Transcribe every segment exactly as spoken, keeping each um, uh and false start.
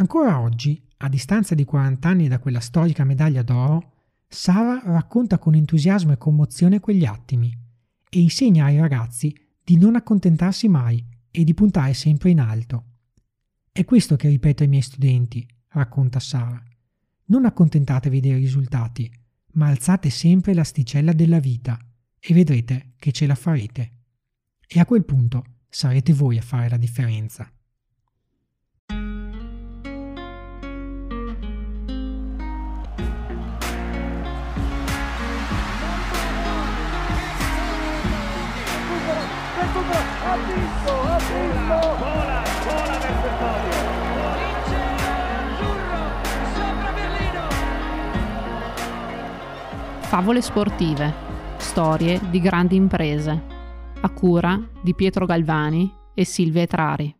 Ancora oggi, a distanza di quaranta anni da quella storica medaglia d'oro, Sara racconta con entusiasmo e commozione quegli attimi e insegna ai ragazzi di non accontentarsi mai e di puntare sempre in alto. È questo che ripeto ai miei studenti, racconta Sara. Non accontentatevi dei risultati, ma alzate sempre l'asticella della vita e vedrete che ce la farete. E a quel punto sarete voi a fare la differenza. Ha visto, ha visto! Vola, vola verso il podio! Vince l'azzurro sopra Berlino! Favole sportive, storie di grandi imprese, a cura di Pietro Galvani e Silvia Etrari.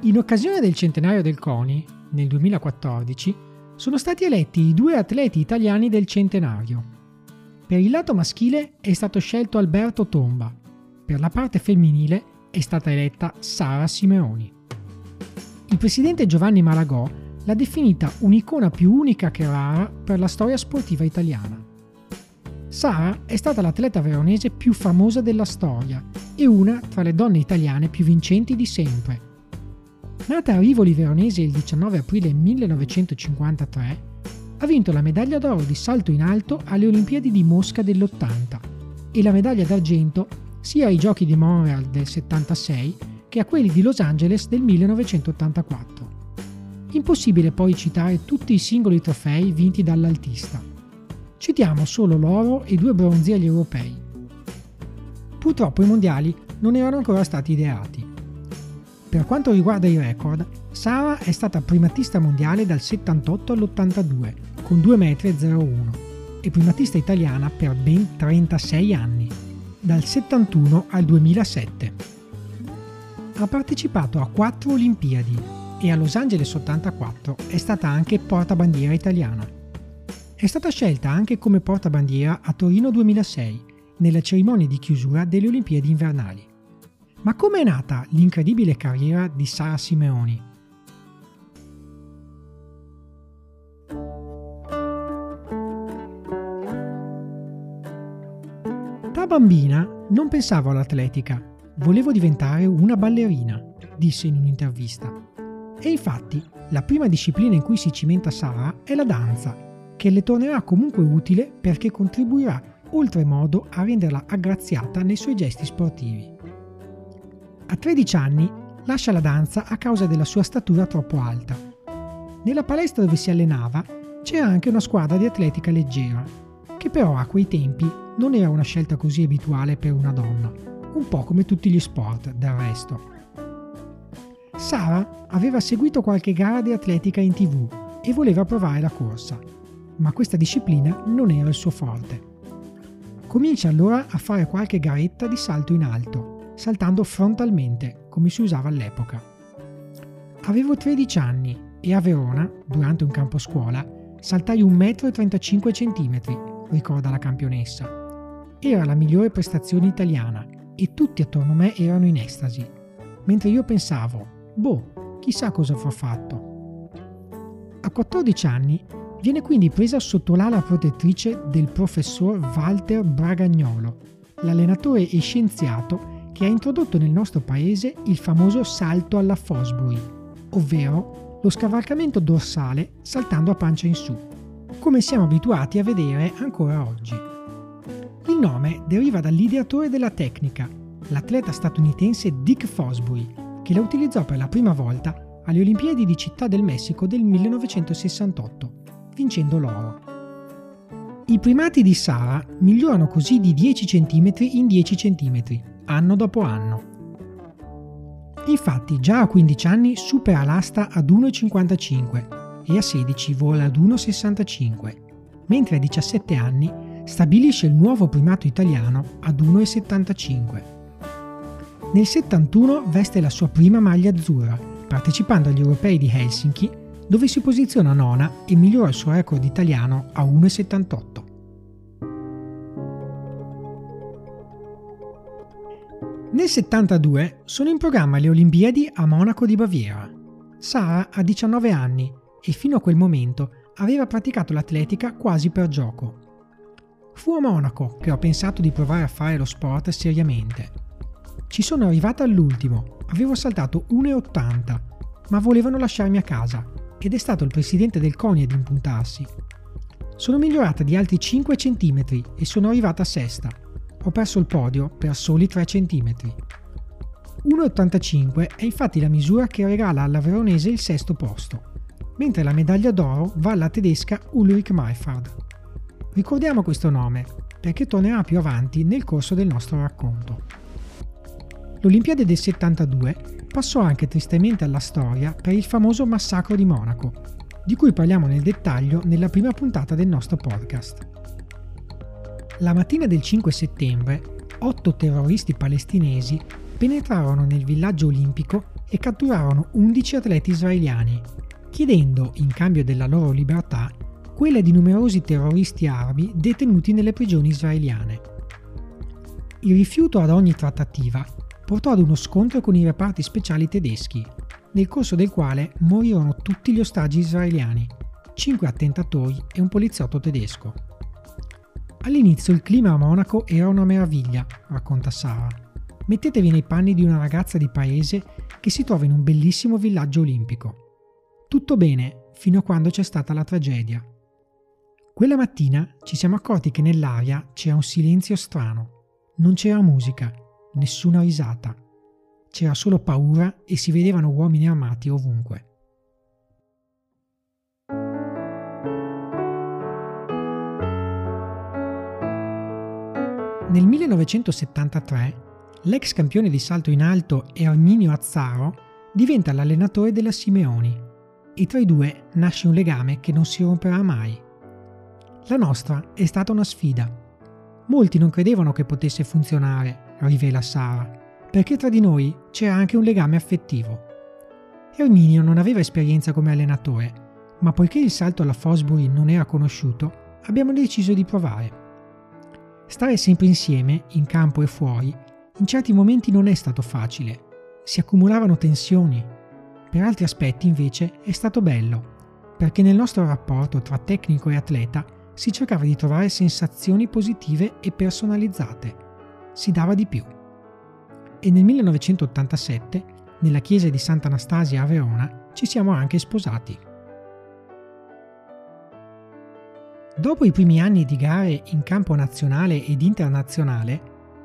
In occasione del centenario del CONI, nel duemilaquattordici, sono stati eletti i due atleti italiani del centenario. Per il lato maschile è stato scelto Alberto Tomba, per la parte femminile è stata eletta Sara Simeoni. Il presidente Giovanni Malagò l'ha definita un'icona più unica che rara per la storia sportiva italiana. Sara è stata l'atleta veronese più famosa della storia e una tra le donne italiane più vincenti di sempre. Nata a Rivoli Veronese il diciannove aprile millenovecentocinquantatré, ha vinto la medaglia d'oro di salto in alto alle Olimpiadi di Mosca dell'ottanta e la medaglia d'argento sia ai Giochi di Montreal del settantasei che a quelli di Los Angeles del millenovecentottantaquattro. Impossibile poi citare tutti i singoli trofei vinti dall'altista. Citiamo solo l'oro e due bronzi agli europei. Purtroppo i mondiali non erano ancora stati ideati. Per quanto riguarda i record, Sara è stata primatista mondiale dal settantotto all'ottantadue con due virgola zero uno e primatista italiana per ben trentasei anni, dal settantuno al duemilasette. Ha partecipato a quattro Olimpiadi e a Los Angeles ottantaquattro è stata anche portabandiera italiana. È stata scelta anche come portabandiera a Torino duemilasei nella cerimonia di chiusura delle Olimpiadi invernali. Ma come è nata l'incredibile carriera di Sara Simeoni? Da bambina non pensavo all'atletica, volevo diventare una ballerina, disse in un'intervista. E infatti la prima disciplina in cui si cimenta Sara è la danza, che le tornerà comunque utile perché contribuirà oltremodo a renderla aggraziata nei suoi gesti sportivi. A tredici anni lascia la danza a causa della sua statura troppo alta. Nella palestra dove si allenava c'era anche una squadra di atletica leggera, che però a quei tempi non era una scelta così abituale per una donna, un po' come tutti gli sport del resto. Sara aveva seguito qualche gara di atletica in tivù e voleva provare la corsa, ma questa disciplina non era il suo forte. Comincia allora a fare qualche garetta di salto in alto, saltando frontalmente, come si usava all'epoca. Avevo tredici anni e a Verona, durante un campo scuola, saltai un metro e trentacinque centimetri, ricorda la campionessa. Era la migliore prestazione italiana e tutti attorno a me erano in estasi, mentre io pensavo, boh, chissà cosa avrò fatto. A quattordici anni viene quindi presa sotto l'ala protettrice del professor Walter Bragagnolo, l'allenatore e scienziato che ha introdotto nel nostro paese il famoso salto alla Fosbury, ovvero lo scavalcamento dorsale saltando a pancia in su, come siamo abituati a vedere ancora oggi. Il nome deriva dall'ideatore della tecnica, l'atleta statunitense Dick Fosbury, che la utilizzò per la prima volta alle Olimpiadi di Città del Messico del millenovecentosessantotto, vincendo l'oro. I primati di Sara migliorano così di dieci centimetri in dieci centimetri, anno dopo anno. Infatti già a quindici anni supera l'asta ad uno virgola cinquantacinque e a sedici vola ad uno virgola sessantacinque, mentre a diciassette anni stabilisce il nuovo primato italiano ad uno virgola settantacinque. Nel settantuno veste la sua prima maglia azzurra, partecipando agli europei di Helsinki, dove si posiziona nona e migliora il suo record italiano a uno virgola settantotto. Nel settantadue sono in programma le Olimpiadi a Monaco di Baviera. Sara ha diciannove anni e fino a quel momento aveva praticato l'atletica quasi per gioco. Fu a Monaco che ho pensato di provare a fare lo sport seriamente. Ci sono arrivata all'ultimo, avevo saltato uno e ottanta, ma volevano lasciarmi a casa ed è stato il presidente del CONI ad impuntarsi. Sono migliorata di altri cinque centimetri e sono arrivata a sesta. Ho perso il podio per soli tre centimetri. uno e ottantacinque è infatti la misura che regala alla veronese il sesto posto, mentre la medaglia d'oro va alla tedesca Ulrike Meyfarth. Ricordiamo questo nome perché tornerà più avanti nel corso del nostro racconto. L'Olimpiade del settantadue passò anche tristemente alla storia per il famoso massacro di Monaco, di cui parliamo nel dettaglio nella prima puntata del nostro podcast. La mattina del cinque settembre, otto terroristi palestinesi penetrarono nel villaggio olimpico e catturarono undici atleti israeliani, chiedendo, in cambio della loro libertà, quella di numerosi terroristi arabi detenuti nelle prigioni israeliane. Il rifiuto ad ogni trattativa portò ad uno scontro con i reparti speciali tedeschi, nel corso del quale morirono tutti gli ostaggi israeliani, cinque attentatori e un poliziotto tedesco. All'inizio il clima a Monaco era una meraviglia, racconta Sara. Mettetevi nei panni di una ragazza di paese che si trova in un bellissimo villaggio olimpico. Tutto bene fino a quando c'è stata la tragedia. Quella mattina ci siamo accorti che nell'aria c'era un silenzio strano. Non c'era musica, nessuna risata. C'era solo paura e si vedevano uomini armati ovunque. Nel millenovecentosettantatré, l'ex campione di salto in alto Erminio Azzaro diventa l'allenatore della Simeoni e tra i due nasce un legame che non si romperà mai. La nostra è stata una sfida. Molti non credevano che potesse funzionare, rivela Sara, perché tra di noi c'era anche un legame affettivo. Erminio non aveva esperienza come allenatore, ma poiché il salto alla Fosbury non era conosciuto, abbiamo deciso di provare. Stare sempre insieme, in campo e fuori, in certi momenti non è stato facile. Si accumulavano tensioni. Per altri aspetti, invece, è stato bello, perché nel nostro rapporto tra tecnico e atleta si cercava di trovare sensazioni positive e personalizzate. Si dava di più. E nel millenovecentottantasette, nella chiesa di Santa Anastasia a Verona, ci siamo anche sposati. Dopo i primi anni di gare in campo nazionale ed internazionale,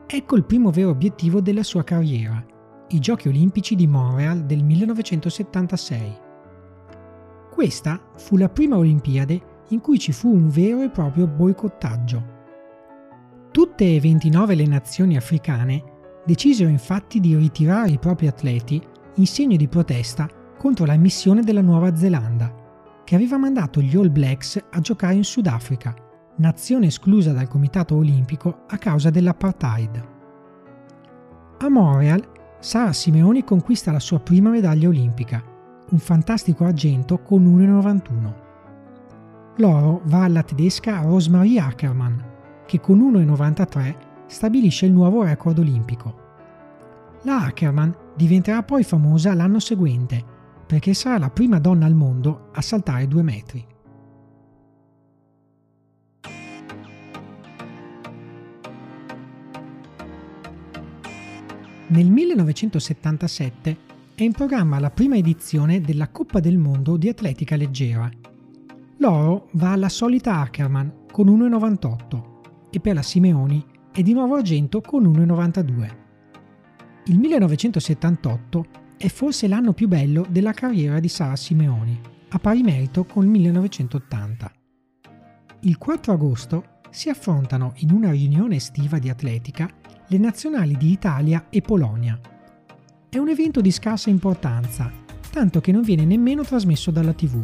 ecco il primo vero obiettivo della sua carriera, i Giochi Olimpici di Montreal del millenovecentosettantasei. Questa fu la prima Olimpiade in cui ci fu un vero e proprio boicottaggio. Tutte e ventinove le nazioni africane decisero infatti di ritirare i propri atleti in segno di protesta contro la missione della Nuova Zelanda, che aveva mandato gli All Blacks a giocare in Sudafrica, nazione esclusa dal Comitato Olimpico a causa dell'apartheid. A Montreal, Sara Simeoni conquista la sua prima medaglia olimpica, un fantastico argento con uno e novantuno. L'oro va alla tedesca Rosmarie Ackermann, che con uno e novantatré stabilisce il nuovo record olimpico. La Ackermann diventerà poi famosa l'anno seguente, perché sarà la prima donna al mondo a saltare due metri. Nel millenovecentosettantasette è in programma la prima edizione della Coppa del Mondo di atletica leggera. L'oro va alla solita Ackermann con uno e novantotto e per la Simeoni è di nuovo argento con uno e novantadue. Il millenovecentosettantotto è forse l'anno più bello della carriera di Sara Simeoni, a pari merito col millenovecentottanta. Il quattro agosto si affrontano in una riunione estiva di atletica le nazionali di Italia e Polonia. È un evento di scarsa importanza, tanto che non viene nemmeno trasmesso dalla tivù.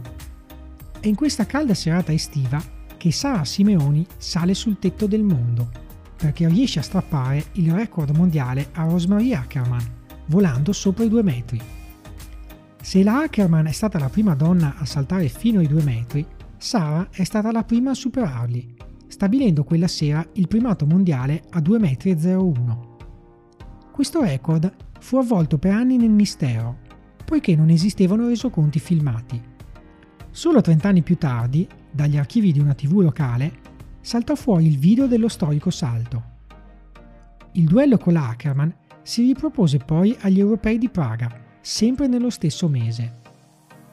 È in questa calda serata estiva che Sara Simeoni sale sul tetto del mondo, perché riesce a strappare il record mondiale a Rosmarie Ackermann, volando sopra i due metri. Se la Ackermann è stata la prima donna a saltare fino ai due metri, Sara è stata la prima a superarli, stabilendo quella sera il primato mondiale a due virgola zero uno metri. questo record fu avvolto per anni nel mistero, poiché non esistevano resoconti filmati. Solo trent'anni più tardi, dagli archivi di una tivù locale, saltò fuori il video dello storico salto. Il duello con l'Ackermann si ripropose poi agli Europei di Praga, sempre nello stesso mese.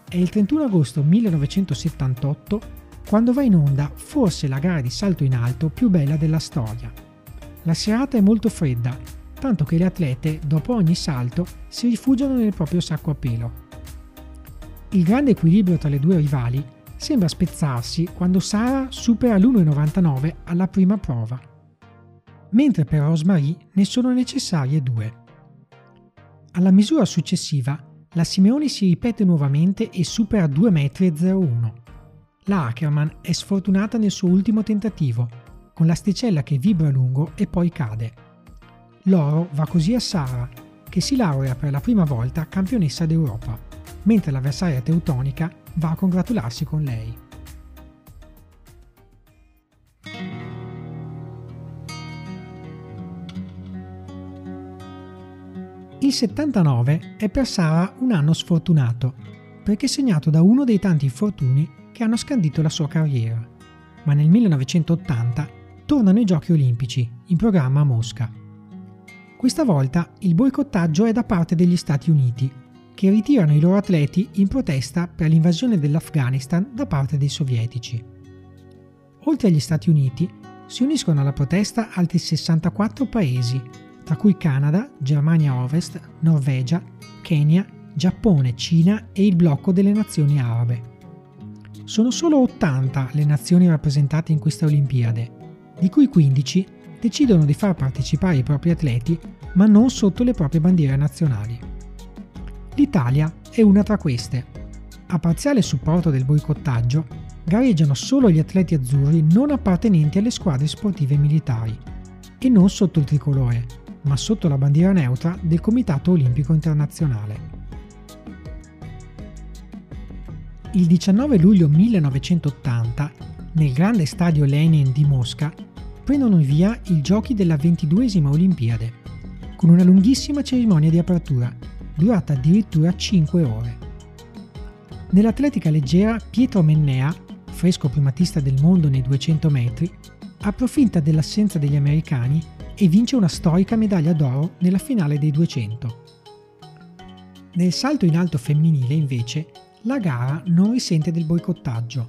È il trentuno agosto millenovecentosettantotto quando va in onda forse la gara di salto in alto più bella della storia. La serata è molto fredda, tanto che le atlete, dopo ogni salto, si rifugiano nel proprio sacco a pelo. Il grande equilibrio tra le due rivali sembra spezzarsi quando Sara supera l'uno virgola novantanove alla prima prova, mentre per Rosmarie ne sono necessarie due. Alla misura successiva, la Simeoni si ripete nuovamente e supera due virgola zero uno metri. La Ackermann è sfortunata nel suo ultimo tentativo, con l'asticella che vibra lungo e poi cade. L'oro va così a Sara, che si laurea per la prima volta campionessa d'Europa, mentre l'avversaria teutonica va a congratularsi con lei. Il settantanove è per Sara un anno sfortunato, perché segnato da uno dei tanti infortuni che hanno scandito la sua carriera, ma nel millenovecentottanta tornano i Giochi Olimpici, in programma a Mosca. Questa volta il boicottaggio è da parte degli Stati Uniti, che ritirano i loro atleti in protesta per l'invasione dell'Afghanistan da parte dei sovietici. Oltre agli Stati Uniti, si uniscono alla protesta altri sessantaquattro paesi, tra cui Canada, Germania Ovest, Norvegia, Kenya, Giappone, Cina e il blocco delle nazioni arabe. Sono solo ottanta le nazioni rappresentate in queste Olimpiadi, di cui quindici decidono di far partecipare i propri atleti, ma non sotto le proprie bandiere nazionali. L'Italia è una tra queste. A parziale supporto del boicottaggio, gareggiano solo gli atleti azzurri non appartenenti alle squadre sportive militari, e non sotto il tricolore, ma sotto la bandiera neutra del Comitato Olimpico Internazionale. Il diciannove luglio millenovecentottanta, nel grande stadio Lenin di Mosca, prendono via i giochi della ventiduesima Olimpiade, con una lunghissima cerimonia di apertura, durata addirittura cinque ore. Nell'atletica leggera Pietro Mennea, fresco primatista del mondo nei duecento metri, approfitta dell'assenza degli americani e vince una storica medaglia d'oro nella finale dei duecento. Nel salto in alto femminile, invece, la gara non risente del boicottaggio,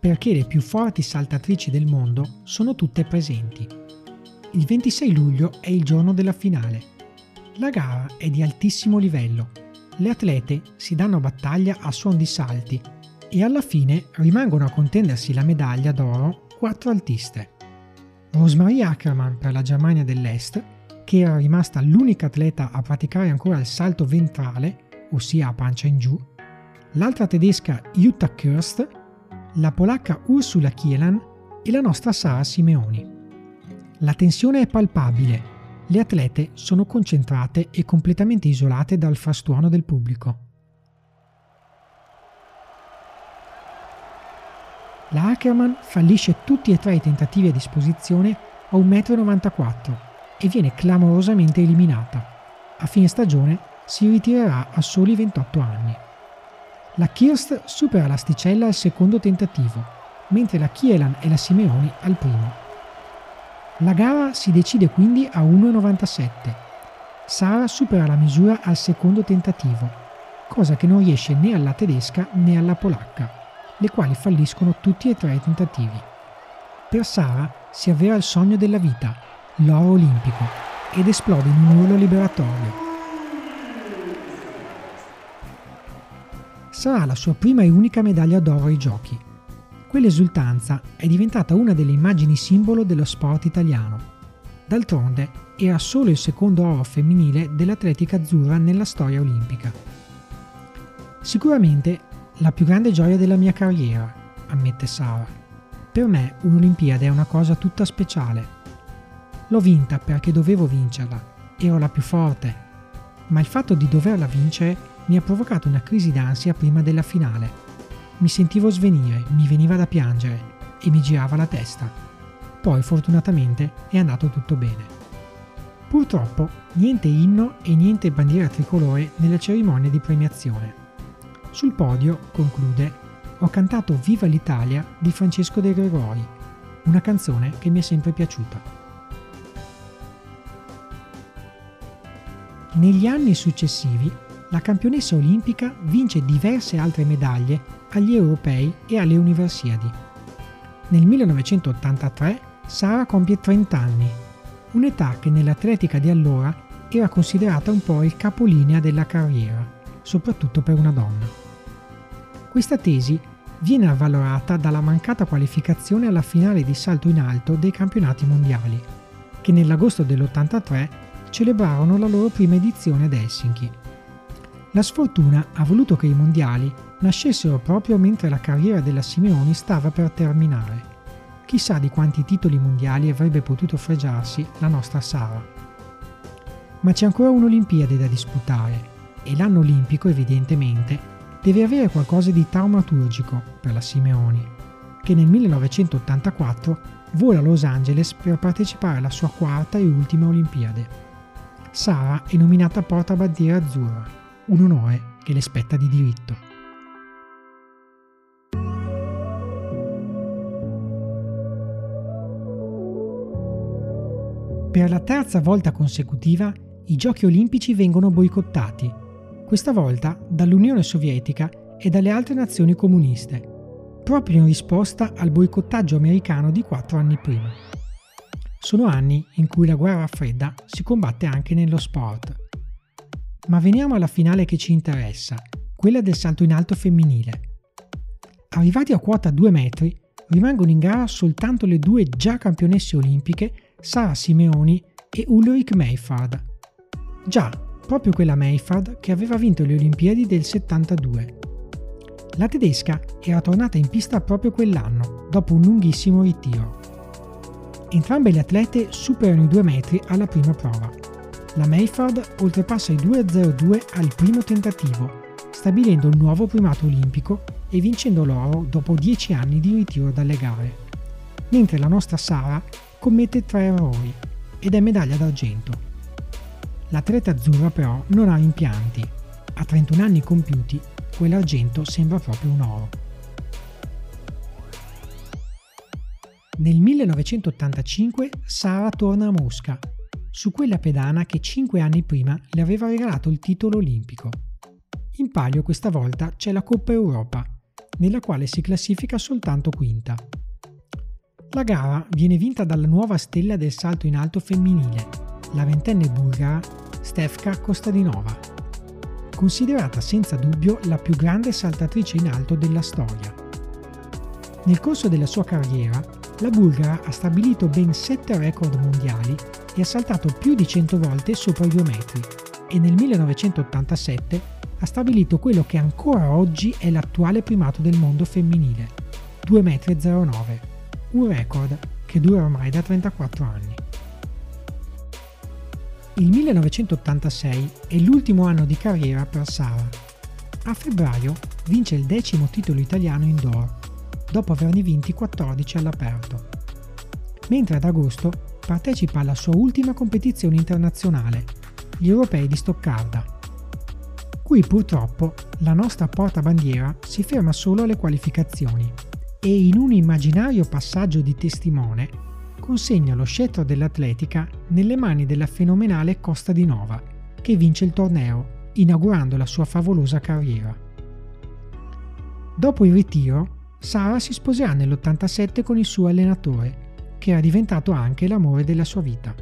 perché le più forti saltatrici del mondo sono tutte presenti. Il ventisei luglio è il giorno della finale. La gara è di altissimo livello, le atlete si danno battaglia a suon di salti e alla fine rimangono a contendersi la medaglia d'oro quattro altiste. Rosmarie Ackermann per la Germania dell'Est, che era rimasta l'unica atleta a praticare ancora il salto ventrale, ossia a pancia in giù, l'altra tedesca Jutta Kirst, la polacca Ursula Kielan e la nostra Sara Simeoni. La tensione è palpabile, le atlete sono concentrate e completamente isolate dal frastuono del pubblico. La Ackermann fallisce tutti e tre i tentativi a disposizione a uno virgola novantaquattro metri e viene clamorosamente eliminata. A fine stagione si ritirerà a soli ventotto anni. La Kirst supera l'asticella al secondo tentativo, mentre la Kielan e la Simeoni al primo. La gara si decide quindi a uno virgola novantasette. Sara supera la misura al secondo tentativo, cosa che non riesce né alla tedesca né alla polacca, le quali falliscono tutti e tre i tentativi. Per Sara si avvera il sogno della vita, l'oro olimpico, ed esplode in un urlo liberatorio. Sarà la sua prima e unica medaglia d'oro ai Giochi. Quell'esultanza è diventata una delle immagini simbolo dello sport italiano. D'altronde era solo il secondo oro femminile dell'atletica azzurra nella storia olimpica. Sicuramente la più grande gioia della mia carriera, ammette Sara. Per me un'Olimpiade è una cosa tutta speciale. L'ho vinta perché dovevo vincerla, ero la più forte, ma il fatto di doverla vincere mi ha provocato una crisi d'ansia prima della finale. Mi sentivo svenire, mi veniva da piangere e mi girava la testa. Poi fortunatamente è andato tutto bene. Purtroppo niente inno e niente bandiera tricolore nella cerimonia di premiazione. Sul podio, conclude, ho cantato Viva l'Italia di Francesco De Gregori, una canzone che mi è sempre piaciuta. Negli anni successivi, la campionessa olimpica vince diverse altre medaglie agli Europei e alle Universiadi. Nel millenovecentottantatré Sara compie trenta anni, un'età che nell'atletica di allora era considerata un po' il capolinea della carriera, soprattutto per una donna. Questa tesi viene avvalorata dalla mancata qualificazione alla finale di salto in alto dei campionati mondiali, che nell'agosto dell'ottantatré celebrarono la loro prima edizione ad Helsinki. La sfortuna ha voluto che i mondiali nascessero proprio mentre la carriera della Simeoni stava per terminare. Chissà di quanti titoli mondiali avrebbe potuto fregiarsi la nostra Sara. Ma c'è ancora un'Olimpiade da disputare e l'anno olimpico evidentemente deve avere qualcosa di taumaturgico per la Simeoni, che nel millenovecentottantaquattro vola a Los Angeles per partecipare alla sua quarta e ultima Olimpiade. Sara è nominata portabandiera azzurra, un onore che le spetta di diritto. Per la terza volta consecutiva i Giochi Olimpici vengono boicottati, questa volta dall'Unione Sovietica e dalle altre nazioni comuniste, proprio in risposta al boicottaggio americano di quattro anni prima. Sono anni in cui la guerra fredda si combatte anche nello sport. Ma veniamo alla finale che ci interessa, quella del salto in alto femminile. Arrivati a quota due metri, rimangono in gara soltanto le due già campionesse olimpiche Sara Simeoni e Ulrike Meyfarth. Già, proprio quella Meyfarth che aveva vinto le Olimpiadi del settantadue. La tedesca era tornata in pista proprio quell'anno, dopo un lunghissimo ritiro. Entrambe le atlete superano i due metri alla prima prova. La Meyfarth oltrepassa i due zero due al primo tentativo, stabilendo un nuovo primato olimpico e vincendo l'oro dopo dieci anni di ritiro dalle gare. Mentre la nostra Sara commette tre errori ed è medaglia d'argento. L'atleta azzurra però non ha rimpianti. A trentuno anni compiuti, quell'argento sembra proprio un oro. Nel millenovecentottantacinque Sara torna a Mosca, su quella pedana che cinque anni prima le aveva regalato il titolo olimpico. In palio questa volta c'è la Coppa Europa, nella quale si classifica soltanto quinta. La gara viene vinta dalla nuova stella del salto in alto femminile, la ventenne bulgara Stefka Kostadinova, considerata senza dubbio la più grande saltatrice in alto della storia. Nel corso della sua carriera, la bulgara ha stabilito ben sette record mondiali e ha saltato più di cento volte sopra i due metri e nel millenovecentottantasette ha stabilito quello che ancora oggi è l'attuale primato del mondo femminile, due virgola zero nove metri, un record che dura ormai da trentaquattro anni. Il millenovecentottantasei è l'ultimo anno di carriera per Sara. A febbraio vince il decimo titolo italiano indoor, dopo averne vinti quattordici all'aperto, mentre ad agosto partecipa alla sua ultima competizione internazionale, gli Europei di Stoccarda. Qui purtroppo la nostra portabandiera si ferma solo alle qualificazioni e in un immaginario passaggio di testimone consegna lo scettro dell'atletica nelle mani della fenomenale Kostadinova, che vince il torneo inaugurando la sua favolosa carriera. Dopo il ritiro Sara si sposerà nell'ottantasette con il suo allenatore, che era diventato anche l'amore della sua vita.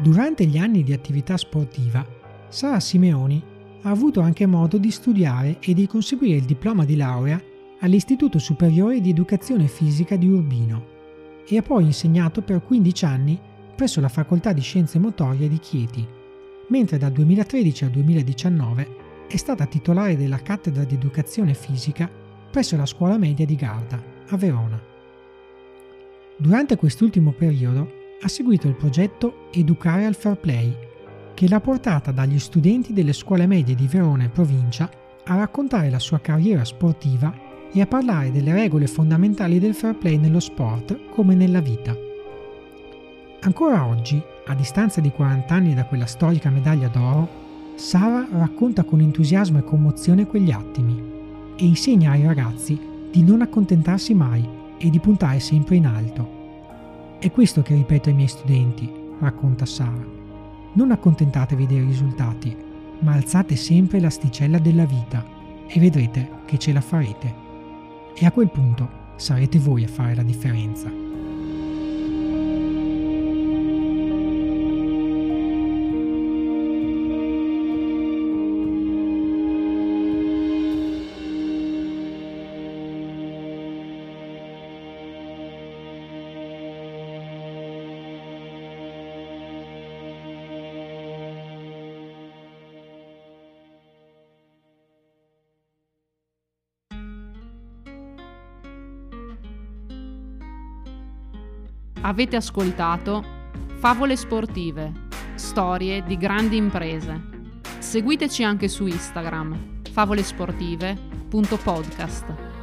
Durante gli anni di attività sportiva, Sara Simeoni ha avuto anche modo di studiare e di conseguire il diploma di laurea all'Istituto Superiore di Educazione Fisica di Urbino, e ha poi insegnato per quindici anni presso la Facoltà di Scienze Motorie di Chieti, mentre dal duemilatredici al duemiladiciannove è stata titolare della cattedra di Educazione Fisica presso la Scuola Media di Garda, a Verona. Durante quest'ultimo periodo ha seguito il progetto Educare al Fair Play, che l'ha portata dagli studenti delle scuole medie di Verona e provincia a raccontare la sua carriera sportiva e a parlare delle regole fondamentali del fair play nello sport come nella vita. Ancora oggi, a distanza di quaranta anni da quella storica medaglia d'oro, Sara racconta con entusiasmo e commozione quegli attimi e insegna ai ragazzi di non accontentarsi mai e di puntare sempre in alto. È questo che ripeto ai miei studenti, racconta Sara. Non accontentatevi dei risultati, ma alzate sempre l'asticella della vita e vedrete che ce la farete. E a quel punto sarete voi a fare la differenza. Avete ascoltato Favole Sportive, storie di grandi imprese. Seguiteci anche su Instagram, favole sportive punto podcast.